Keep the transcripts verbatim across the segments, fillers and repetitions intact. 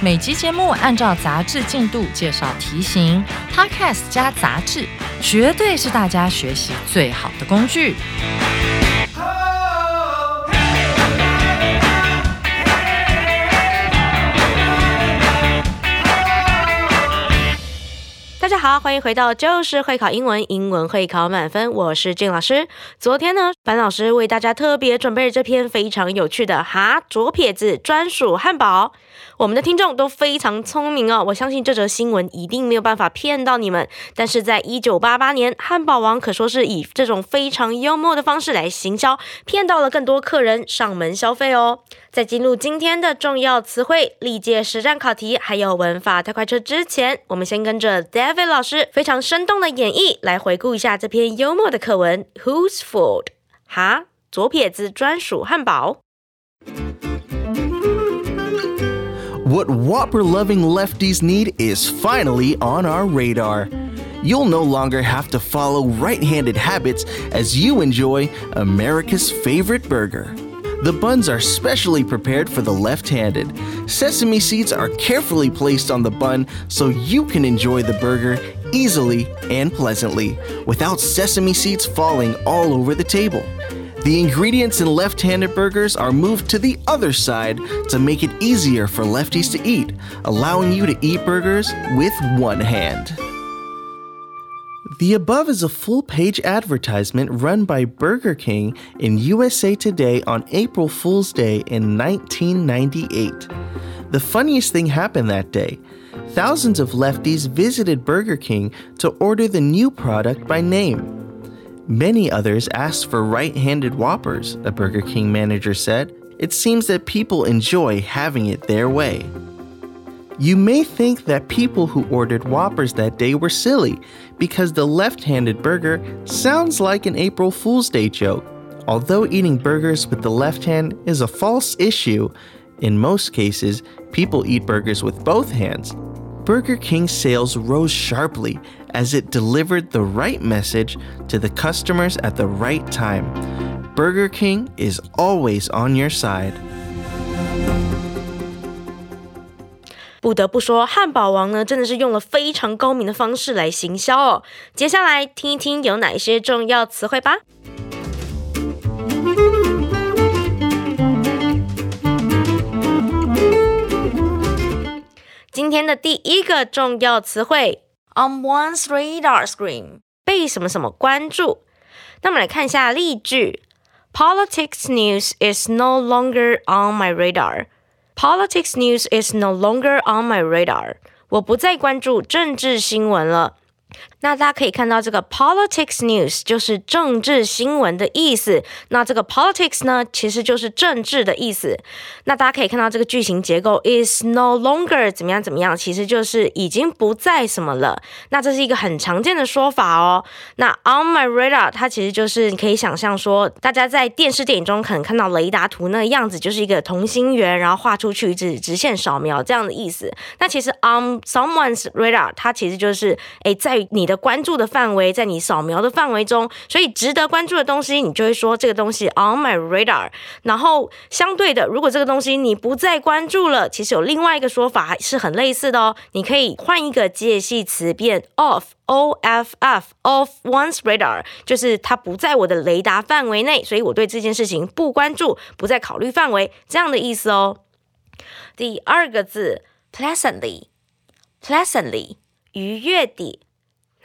每集节目按照杂志进度介绍题型， Podcast 加杂志绝对是大家学习最好的工具。大家好，欢迎回到就是会考英文，英文会考满分，我是Jing老师。昨天呢，樊老师为大家特别准备了这篇非常有趣的蛤左撇子专属汉堡。我们的听众都非常聪明哦，我相信这则新闻一定没有办法骗到你们。但是在一九八八年，汉堡王可说是以这种非常幽默的方式来行销，骗到了更多客人上门消费哦。在进入今天的重要词汇、历届实战考题还有文法特快车之前，我们先跟着 David 老师非常生动的演绎来回顾一下这篇幽默的课文 Who's Food 蛤左撇子专属汉堡。 What Whopper-loving lefties need is finally on our radar. You'll no longer have to follow right-handed habits as you enjoy America's favorite burger.The buns are specially prepared for the left-handed. Sesame seeds are carefully placed on the bun so you can enjoy the burger easily and pleasantly, without sesame seeds falling all over the table. The ingredients in left-handed burgers are moved to the other side to make it easier for lefties to eat, allowing you to eat burgers with one hand.The above is a full-page advertisement run by Burger King in U S A Today on April Fool's Day in nineteen ninety-eight. The funniest thing happened that day. Thousands of lefties visited Burger King to order the new product by name. Many others asked for right-handed Whoppers, a Burger King manager said. It seems that people enjoy having it their way.You may think that people who ordered Whoppers that day were silly because the left-handed burger sounds like an April Fool's Day joke. Although eating burgers with the left hand is a false issue, in most cases, people eat burgers with both hands. Burger King's sales rose sharply as it delivered the right message to the customers at the right time. Burger King is always on your side.不得不说，汉堡王呢真的是用了非常高明的方式来行销哦。接下来听一听有哪些重要词汇吧。今天的第一个重要词汇 On one's radar screen 被什么什么关注。那我们来看一下例句 Politics news is no longer on my radar.Politics news is no longer on my radar. 我不再关注政治新闻了。那大家可以看到这个 politics news 就是政治新闻的意思。那这个 politics 呢，其实就是政治的意思。那大家可以看到这个句型结构 is no longer 怎么样怎么样，其实就是已经不在什么了。那这是一个很常见的说法哦。那 on my radar 它其实就是你可以想象说，大家在电视电影中可能看到雷达图那个样子，就是一个同心圆，然后画出去一直直线扫描这样的意思。那其实 on someone's radar 它其实就是诶在你的关注的范围，在你扫描的范围中，所以值得关注的东西你就会说这个东西 on my radar。 然后相对的，如果这个东西你不再关注了，其实有另外一个说法是很类似的哦，你可以换一个介系词变 off O F F off one's radar， 就是它不在我的雷达范围内，所以我对这件事情不关注，不在考虑范围，这样的意思哦。第二个字 pleasantly pleasantly 愉悦地。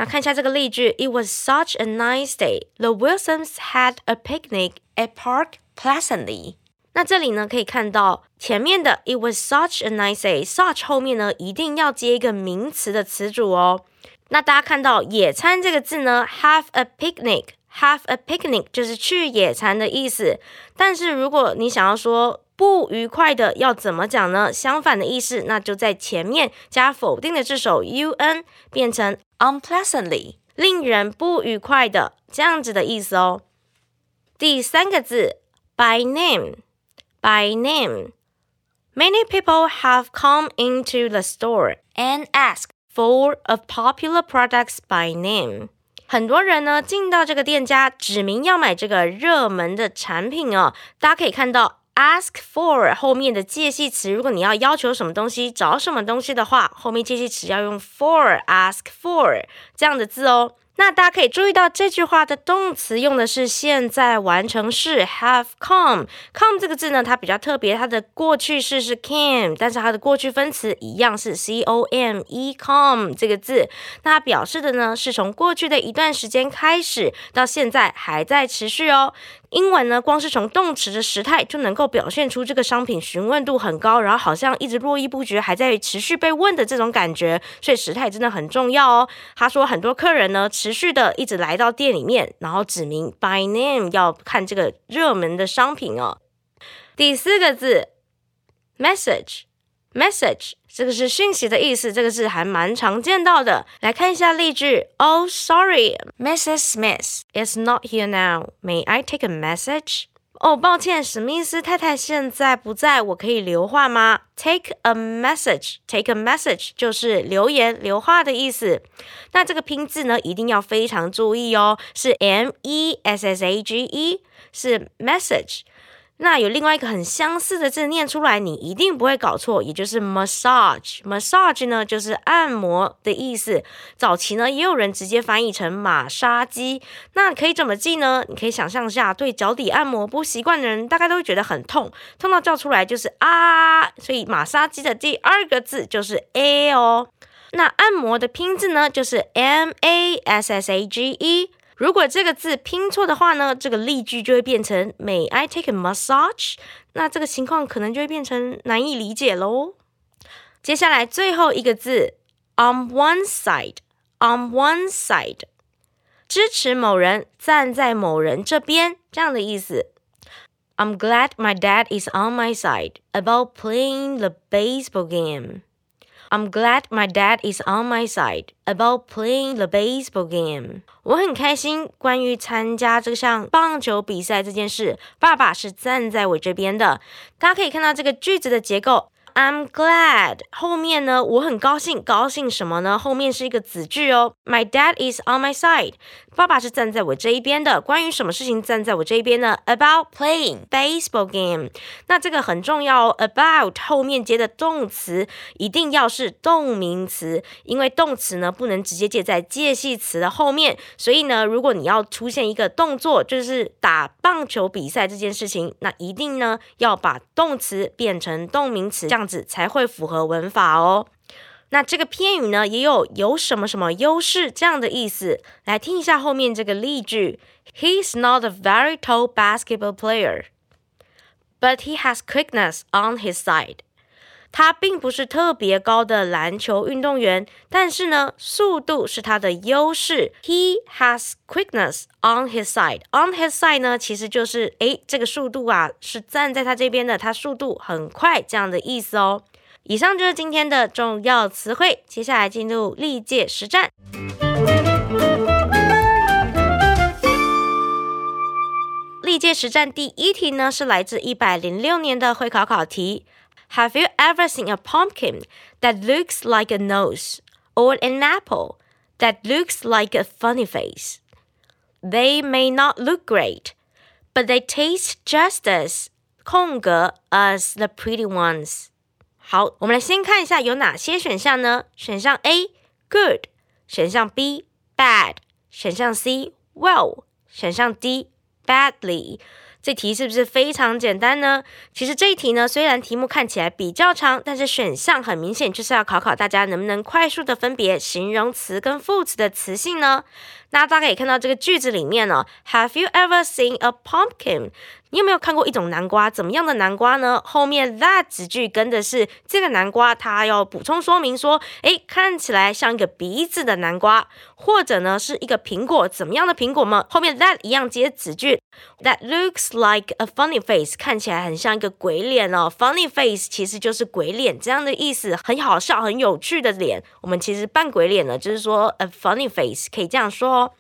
那看一下这个例句 It was such a nice day. The Wilsons had a picnic at Park Pleasantly. 那这里呢可以看到前面的 It was such a nice day. Such 后面呢一定要接一个名词的词组哦。那大家看到野餐这个字呢 Have a picnic have a picnic 就是去野餐的意思。但是如果你想要说不愉快的要怎么讲呢？相反的意思，那就在前面加否定的这首 un 变成 unpleasantly， 令人不愉快的这样子的意思哦。第三个字 by name， by name。Many people have come into the store and asked for a popular products by name。很多人呢进到这个店家，指明要买这个热门的产品哦。大家可以看到。Ask for 后面的介系词，如果你要要求什么东西，找什么东西的话，后面介系词要用 for， ask for 这样的字哦。那大家可以注意到这句话的动词用的是现在完成式 have come。come 这个字呢，它比较特别，它的过去式是 came， 但是它的过去分词一样是 come， come 这个字。那它表示的呢，是从过去的一段时间开始，到现在还在持续哦。英文呢，光是从动词的时态就能够表现出这个商品询问度很高，然后好像一直络绎不绝，还在持续被问的这种感觉，所以时态真的很重要哦。他说很多客人呢，持续的一直来到店里面，然后指明 by name 要看这个热门的商品哦。第四个字 message， message 这个是讯息的意思，这个是还蛮常见到的。来看一下例句 Oh sorry, Missus Smith is not here now. May I take a message? 哦、oh, 抱歉，史密斯太太现在不在，我可以留话吗？ Take a message, take a message 就是留言留话的意思。那这个拼字呢，一定要非常注意哦，是 M E S S A G E 是 message。那有另外一个很相似的字念出来，你一定不会搞错，也就是 massage。massage 呢，就是按摩的意思。早期呢，也有人直接翻译成马杀鸡。那可以怎么记呢？你可以想象一下，对脚底按摩不习惯的人，大概都会觉得很痛，痛到叫出来就是啊。所以马杀鸡的第二个字就是 a 哦。那按摩的拼字呢，就是 M A S S A G E。如果这个字拼错的话呢，这个例句就会变成 May I take a massage？ 那这个情况可能就会变成难以理解咯。接下来最后一个字 On one side， On one side 支持某人，站在某人这边，这样的意思。I'm glad my dad is on my side about playing the baseball game. I'm glad my dad is on my side about playing the baseball game. 我很开心关于参加这项棒球比赛这件事，爸爸是站在我这边的。大家可以看到这个句子的结构 I'm glad 后面呢，我很高兴，高兴什么呢？后面是一个子句哦。 My dad is on my side， 爸爸是站在我这一边的。关于什么事情站在我这一边呢？ About playing baseball game。 那这个很重要哦， about 后面接的动词一定要是动名词，因为动词呢不能直接接在介系词的后面，所以呢，如果你要出现一个动作，就是打棒球比赛这件事情，那一定呢要把动词变成动名词，这样子才会符合文法哦。那这个片语呢，也有有什么什么优势这样的意思。来听一下后面这个例句 He's not a very tall basketball player, but he has quickness on his side.他并不是特别高的篮球运动员，但是呢，速度是他的优势。He has quickness on his side. On his side 呢，其实就是，诶，这个速度啊，是站在他这边的，他速度很快，这样的意思哦。以上就是今天的重要词汇，接下来进入历届实战。历届实战第一题呢，是来自一百零六年的会考考题。Have you ever seen a pumpkin that looks like a nose, or an apple that looks like a funny face? They may not look great, but they taste just as 空格 as the pretty ones. 好，我们来先看一下有哪些选项呢？选项 A, good. 选项 B, bad. 选项 C, well. 选项 D, badly.这题是不是非常简单呢？其实这一题呢，虽然题目看起来比较长，但是选项很明显就是要考考大家能不能快速的分别形容词跟副词的词性呢。那大家可以看到这个句子里面呢、哦、Have you ever seen a pumpkin 你有没有看过一种南瓜？怎么样的南瓜呢？后面 that 几句跟的是这个南瓜，它要补充说明说，诶，看起来像一个鼻子的南瓜，或者呢是一个苹果，怎么样的苹果吗？后面 that 一样接子句 that looks like a funny face， 看起来很像一个鬼脸哦。funny face 其实就是鬼脸这样的意思，很好笑、很有趣的脸。我们其实扮鬼脸呢，就是说 a funny face， 可以这样说哦。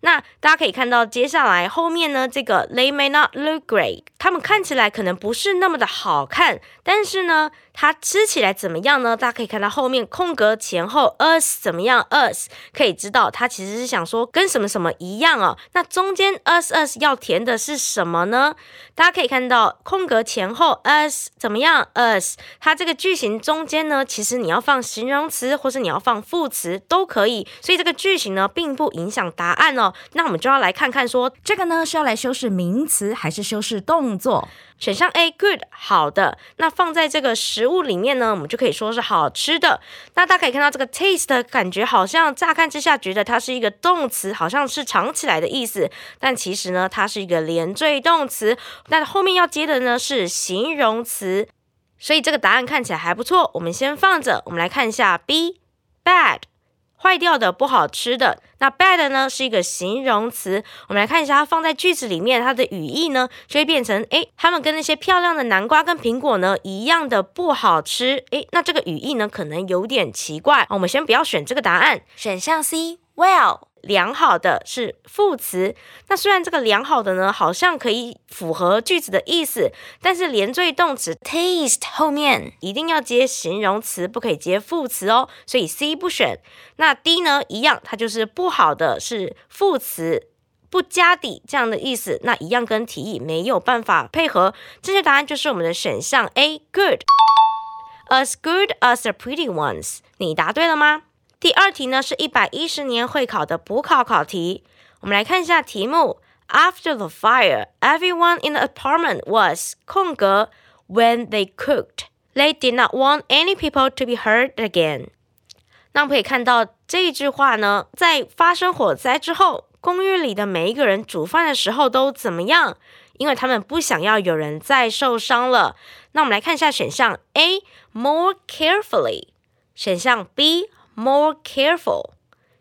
那大家可以看到接下来后面呢，这个 they may not look great， 他们看起来可能不是那么的好看，但是呢它吃起来怎么样呢？大家可以看到后面空格前后 us 怎么样 us 可以知道它其实是想说跟什么什么一样哦。那中间 us us 要填的是什么呢？大家可以看到空格前后 us 怎么样 us， 它这个句型中间呢，其实你要放形容词或是你要放副词都可以，所以这个句型呢并不影响答案哦。那我们就要来看看说这个呢是要来修饰名词还是修饰动作。选项 A good 好的，那放在这个食物里面呢，我们就可以说是好吃的。那大家可以看到这个 taste 感觉好像乍看之下觉得它是一个动词，好像是尝起来的意思，但其实呢它是一个连缀动词，那后面要接的呢是形容词，所以这个答案看起来还不错，我们先放着。我们来看一下 B bad， 坏掉的不好吃的。那 bad 呢是一个形容词，我们来看一下它放在句子里面它的语义呢，就会变成诶，他们跟那些漂亮的南瓜跟苹果呢一样的不好吃。诶，那这个语义呢可能有点奇怪、哦、我们先不要选这个答案。选项 C well， 良好的是副词，那虽然这个良好的呢好像可以符合句子的意思，但是连缀动词 taste 后面一定要接形容词，不可以接副词哦，所以 C 不选。那 D 呢一样，它就是不好的是副词不加底这样的意思，那一样跟题意没有办法配合，这些答案就是我们的选项 A good， as good as the pretty ones。 你答对了吗？第二题呢是一百一十年会考的补考考题，我们来看一下题目。 After the fire, everyone in the apartment was 空格 when they cooked. They did not want any people to be hurt again. 那我们可以看到这一句话呢，在发生火灾之后，公寓里的每一个人煮饭的时候都怎么样？因为他们不想要有人再受伤了。那我们来看一下选项 A more carefully， 选项 B more careful，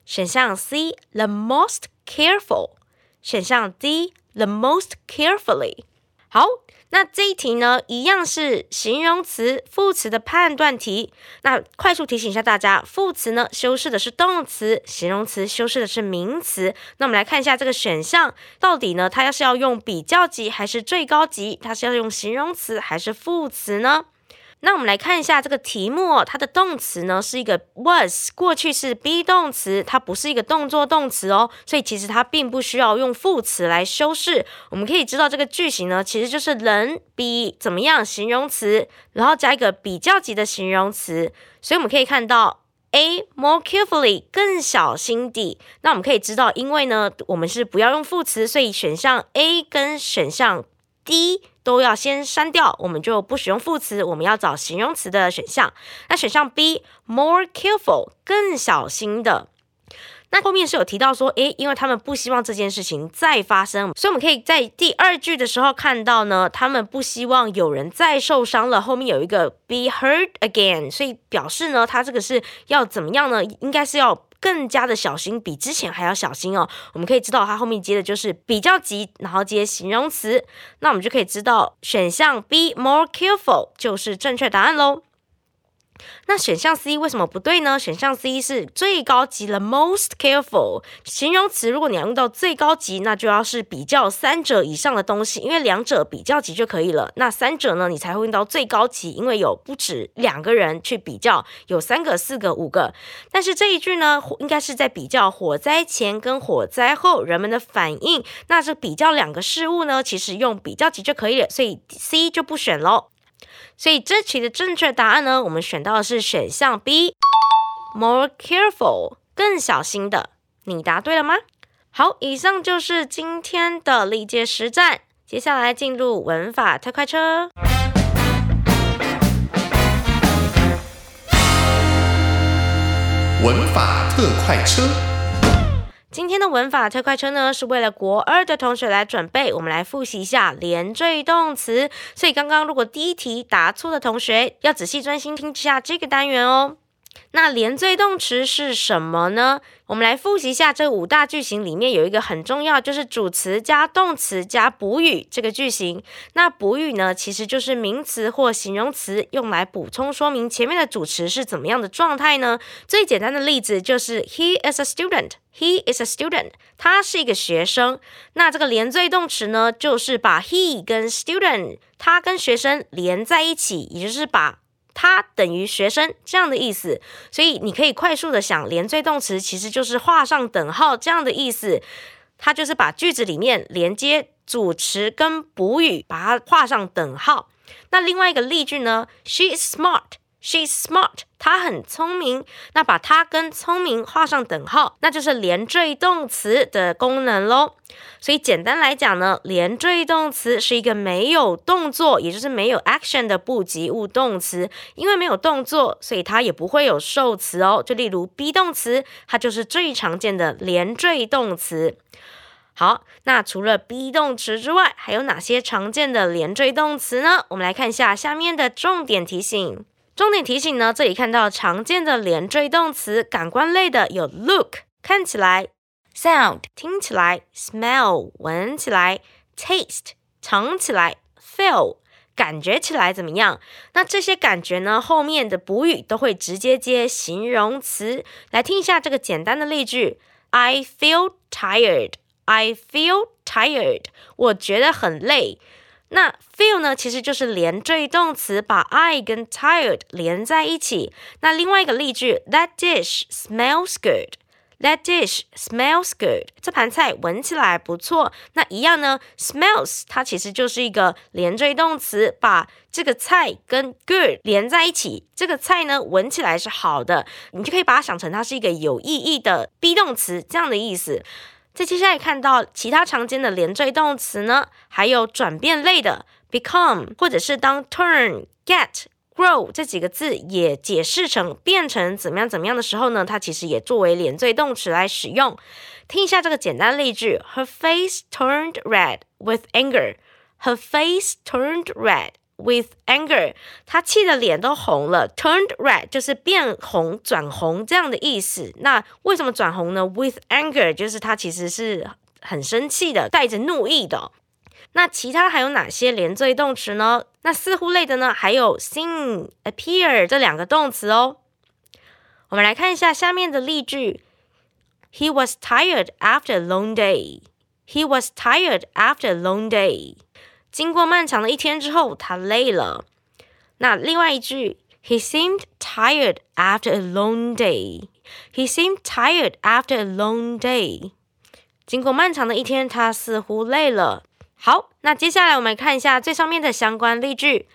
选项 C the most careful， 选项 D the most carefully。 好，那这一题呢一样是形容词副词的判断题，那快速提醒一下大家，副词呢修饰的是动词，形容词修饰的是名词。那我们来看一下这个选项到底呢它要是要用比较级还是最高级，它是要用形容词还是副词呢？那我们来看一下这个题目、哦、它的动词呢是一个 was， 过去是 be 动词，它不是一个动作动词哦，所以其实它并不需要用副词来修饰。我们可以知道这个句型呢其实就是人 be 怎么样形容词，然后加一个比较级的形容词，所以我们可以看到 A more carefully 更小心地。那我们可以知道因为呢我们是不要用副词，所以选项 A 跟选项 D都要先删掉，我们就不使用副词，我们要找形容词的选项。那选项 B more careful 更小心的，那后面是有提到说诶，因为他们不希望这件事情再发生，所以我们可以在第二句的时候看到呢他们不希望有人再受伤了，后面有一个 be hurt again， 所以表示呢他这个是要怎么样呢，应该是要更加的小心，比之前还要小心哦。我们可以知道它后面接的就是比较级，然后接形容词，那我们就可以知道选项 B more careful 就是正确答案咯。那选项 C 为什么不对呢？选项 C 是最高级的 most careful， 形容词如果你要用到最高级，那就要是比较三者以上的东西，因为两者比较级就可以了，那三者呢你才会用到最高级，因为有不止两个人去比较，有三个四个五个。但是这一句呢应该是在比较火灾前跟火灾后人们的反应，那是比较两个事物呢其实用比较级就可以了，所以 C 就不选咯。所以这题的正确答案呢我们选到的是选项 B more careful 更小心的。你答对了吗？好，以上就是今天的历届实战，接下来进入文法特快车。文法特快车，今天的文法特快车呢，是为了国二的同学来准备。我们来复习一下连缀动词。所以刚刚如果第一题答错的同学，要仔细专心听一下这个单元哦。那连缀动词是什么呢？我们来复习一下这五大句型里面有一个很重要，就是主词加动词加补语这个句型。那补语呢，其实就是名词或形容词用来补充说明前面的主词是怎么样的状态呢？最简单的例子就是 He is a student He is a student 他是一个学生。那这个连缀动词呢，就是把 he 跟 student 他跟学生连在一起，也就是把他等于学生这样的意思。所以你可以快速的想，连缀动词其实就是画上等号这样的意思，它就是把句子里面连接主词跟补语，把它画上等号。那另外一个例句呢， She is smart She is smart 她很聪明，那把她跟聪明画上等号，那就是连缀动词的功能咯。所以简单来讲呢，连缀动词是一个没有动作，也就是没有 action 的不及物动词。因为没有动作，所以它也不会有受词哦，就例如 be 动词，它就是最常见的连缀动词。好，那除了 be 动词之外，还有哪些常见的连缀动词呢？我们来看一下下面的重点提醒。重点提醒呢，这里看到常见的连缀动词，感官类的有 look 看起来，sound 听起来， smell 闻起来， taste 尝起来， feel 感觉起来怎么样。那这些感觉呢，后面的补语都会直接接形容词。来听一下这个简单的例句， I feel tired I feel tired 我觉得很累。那 feel 呢，其实就是连缀动词把 I 跟 tired 连在一起。那另外一个例句， That dish smells good That dish smells good 这盘菜闻起来不错。那一样呢， smells 它其实就是一个连缀动词，把这个菜跟 good 连在一起，这个菜呢闻起来是好的，你就可以把它想成它是一个有意义的 be 动词这样的意思。再接下来看到其他常见的连缀动词呢，还有转变类的 become 或者是当 turn get grow 这几个字也解释成变成怎么样怎么样的时候呢，它其实也作为连缀动词来使用。听一下这个简单例句， Her face turned red with anger Her face turned red with anger 她气的脸都红了。 turned red 就是变红转红这样的意思。那为什么转红呢？ with anger 就是她其实是很生气的，带着怒意的哦。那其他还有哪些连缀动词呢？那似乎类的呢，还有 seem appear 这两个动词哦。我们来看一下下面的例句， He was tired after a long day He was tired after a long day 经过漫长的一天之后，他累了。那另外一句， He seemed tired after a long day He seemed tired after a long day 经过漫长的一天，他似乎累了。好，那接下来我们看一下最上面的相关例句。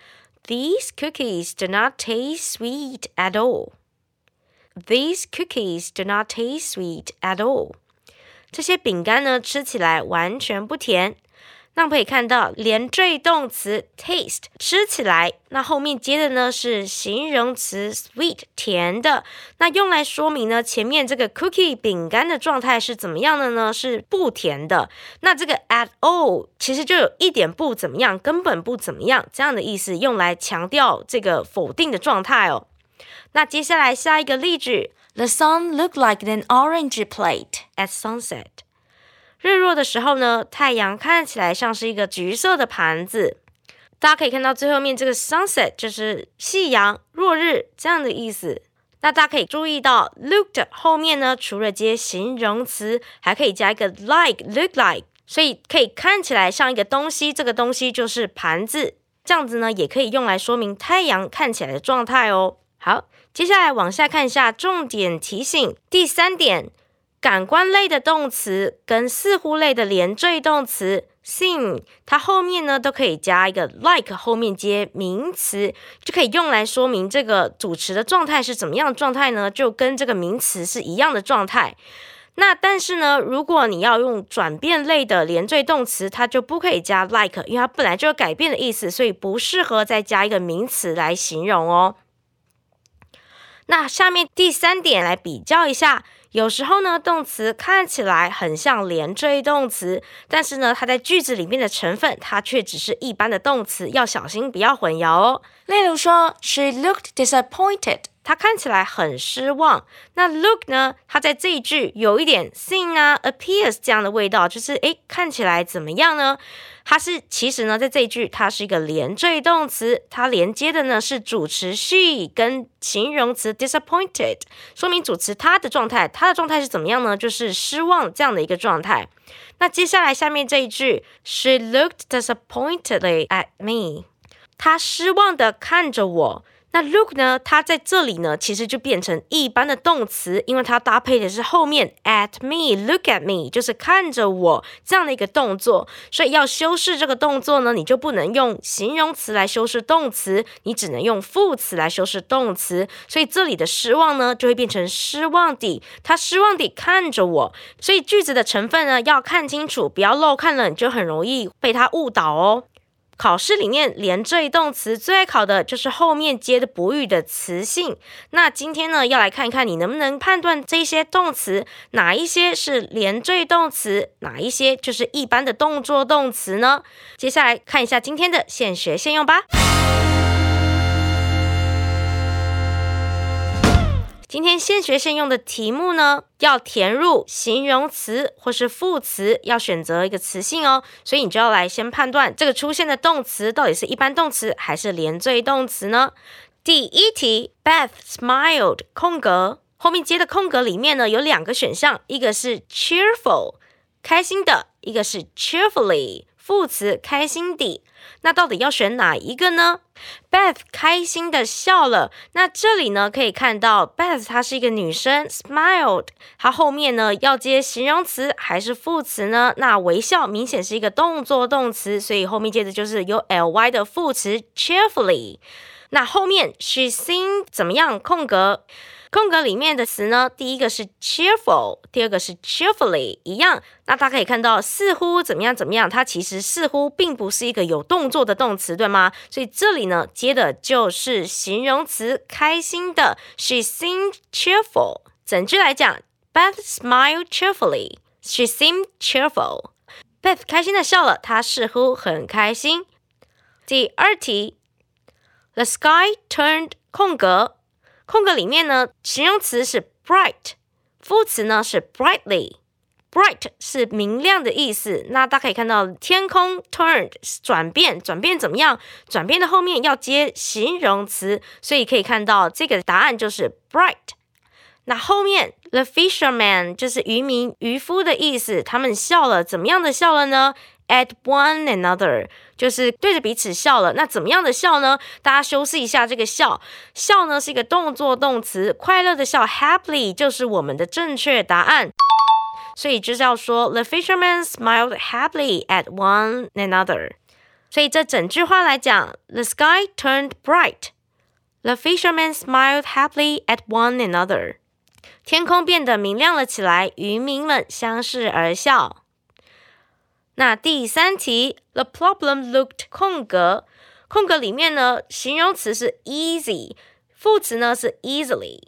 These cookies do not taste sweet at all These cookies do not taste sweet at all 这些饼干呢，吃起来完全不甜。那我们可以看到连缀动词 taste 吃起来，那后面接的呢是形容词 sweet 甜的，那用来说明呢前面这个 cookie 饼干的状态是怎么样的呢，是不甜的。那这个 at all 其实就有一点不怎么样，根本不怎么样这样的意思，用来强调这个否定的状态哦。那接下来下一个例句， The sun looked like an orange plate at sunset日落的时候呢，太阳看起来像是一个橘色的盘子。大家可以看到最后面这个 sunset 就是夕阳落日这样的意思。那大家可以注意到 looked 后面呢，除了接形容词还可以加一个 like look like， 所以可以看起来像一个东西，这个东西就是盘子，这样子呢也可以用来说明太阳看起来的状态哦。好，接下来往下看一下重点提醒。第三点，感官类的动词跟似乎类的连缀动词 seem 它后面呢都可以加一个 like 后面接名词，就可以用来说明这个主词的状态是怎么样的状态呢，就跟这个名词是一样的状态。那但是呢，如果你要用转变类的连缀动词，它就不可以加 like， 因为它本来就有改变的意思，所以不适合再加一个名词来形容哦。那下面第三点来比较一下有时候呢，动词看起来很像连缀动词，但是呢，它在句子里面的成分，它却只是一般的动词，要小心不要混淆哦。例如说 ，She looked disappointed， 她看起来很失望。那 look 呢，它在这一句有一点 seem 啊 appears 这样的味道，就是诶看起来怎么样呢？它是其实呢，在这一句它是一个连缀动词，它连接的呢是主词 she 跟形容词 disappointed， 说明主词它的状态，它的状态是怎么样呢？就是失望这样的一个状态。那接下来下面这一句 ，She looked disappointedly at me， 她失望的看着我。那 look 呢，它在这里呢，其实就变成一般的动词，因为它搭配的是后面 at me, look at me， 就是看着我这样的一个动作。所以要修饰这个动作呢，你就不能用形容词来修饰动词，你只能用副词来修饰动词。所以这里的失望呢，就会变成失望地，他失望地看着我。所以句子的成分呢，要看清楚，不要漏看了，你就很容易被它误导哦。考试里面连缀动词最爱考的就是后面接的补语的词性。那今天呢，要来看看你能不能判断这些动词哪一些是连缀动词，哪一些就是一般的动作动词呢？接下来看一下今天的现学现用吧。今天现学现用的题目呢，要填入形容词或是副词，要选择一个词性哦，所以你就要来先判断这个出现的动词到底是一般动词还是连缀动词呢？第一题 ，Beth smiled 空格，后面接的空格里面呢有两个选项，一个是 cheerful 开心的，一个是 cheerfully 副词开心地。那到底要选哪一个呢？ Beth 开心的笑了，那这里呢可以看到 Beth 她是一个女生 smiled， 她后面呢要接形容词还是副词呢？那微笑明显是一个动作动词，所以后面接着就是有 ly 的副词 cheerfully。 那后面 she seemed 怎么样空格，空格里面的词呢，第一个是 cheerful， 第二个是 cheerfully 一样。那大家可以看到似乎怎么样怎么样，它其实似乎并不是一个有动作的动词，对吗？所以这里呢接的就是形容词开心的 She seemed cheerful。 整句来讲 Beth smiled cheerfully， She seemed cheerful， Beth 开心的笑了，她似乎很开心。第二题 The sky turned 空格，空格里面呢，形容词是 bright， 副词呢是 brightly。 bright 是明亮的意思，那大家可以看到天空 turned 转变，转变怎么样？转变的后面要接形容词，所以可以看到这个答案就是 bright。 那后面 the fisherman 就是渔民、渔夫的意思，他们笑了，怎么样的笑了呢？at one another， 就是对着彼此笑了。那怎么样的笑呢？大家修饰一下这个笑，笑呢是一个动作动词，快乐的笑 happily 就是我们的正确答案。所以就是要说 The fisherman smiled happily at one another。 所以这整句话来讲 The sky turned bright， The fisherman smiled happily at one another， 天空变得明亮了起来，渔民们相视而笑。那第三题 The problem looked 空格，空格里面呢形容词是 easy， 副词呢是 easily。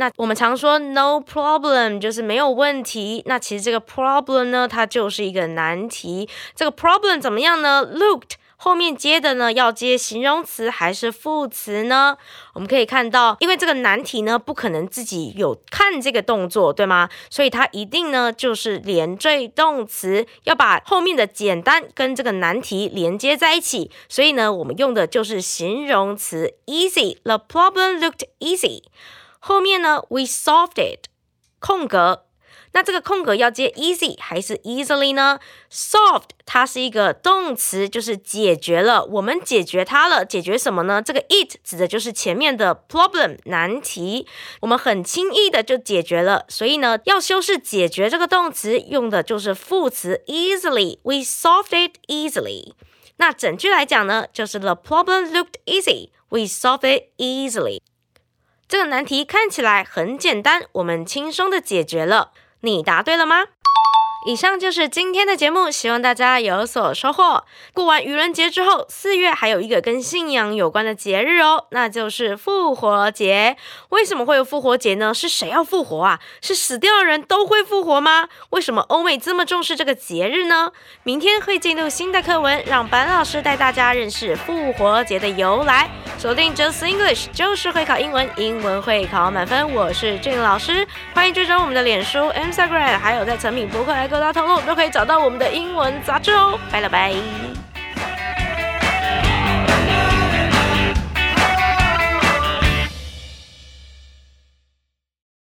那我们常说 no problem 就是没有问题，那其实这个 problem 呢它就是一个难题。这个 problem 怎么样呢？ looked 后面接的呢要接形容词还是副词呢？我们可以看到，因为这个难题呢不可能自己有看这个动作，对吗？所以它一定呢就是连缀动词，要把后面的简单跟这个难题连接在一起，所以呢我们用的就是形容词 easy， The problem looked easy， 后面呢 we solved it 空格，那这个空格要接 easy 还是 easily 呢？ solved 它是一个动词，就是解决了，我们解决它了，解决什么呢？这个 it 指的就是前面的 problem 难题，我们很轻易的就解决了，所以呢要修饰解决这个动词，用的就是副词 easily， we solved it easily。 那整句来讲呢就是 the problem looked easy， we solved it easily， 这个难题看起来很简单，我们轻松的解决了。你答对了吗？以上就是今天的节目，希望大家有所收获。过完愚人节之后，四月还有一个跟信仰有关的节日哦，那就是复活节。为什么会有复活节呢？是谁要复活啊？是死掉的人都会复活吗？为什么欧美这么重视这个节日呢？明天会进入新的课文，让班老师带大家认识复活节的由来。锁定 Just English， 就是会考英文，英文会考满分。我是 Jing 老师，欢迎追踪我们的脸书、Instagram， 还有在成品博客来各大通路都可以找到我们的英文杂志哦。拜了拜。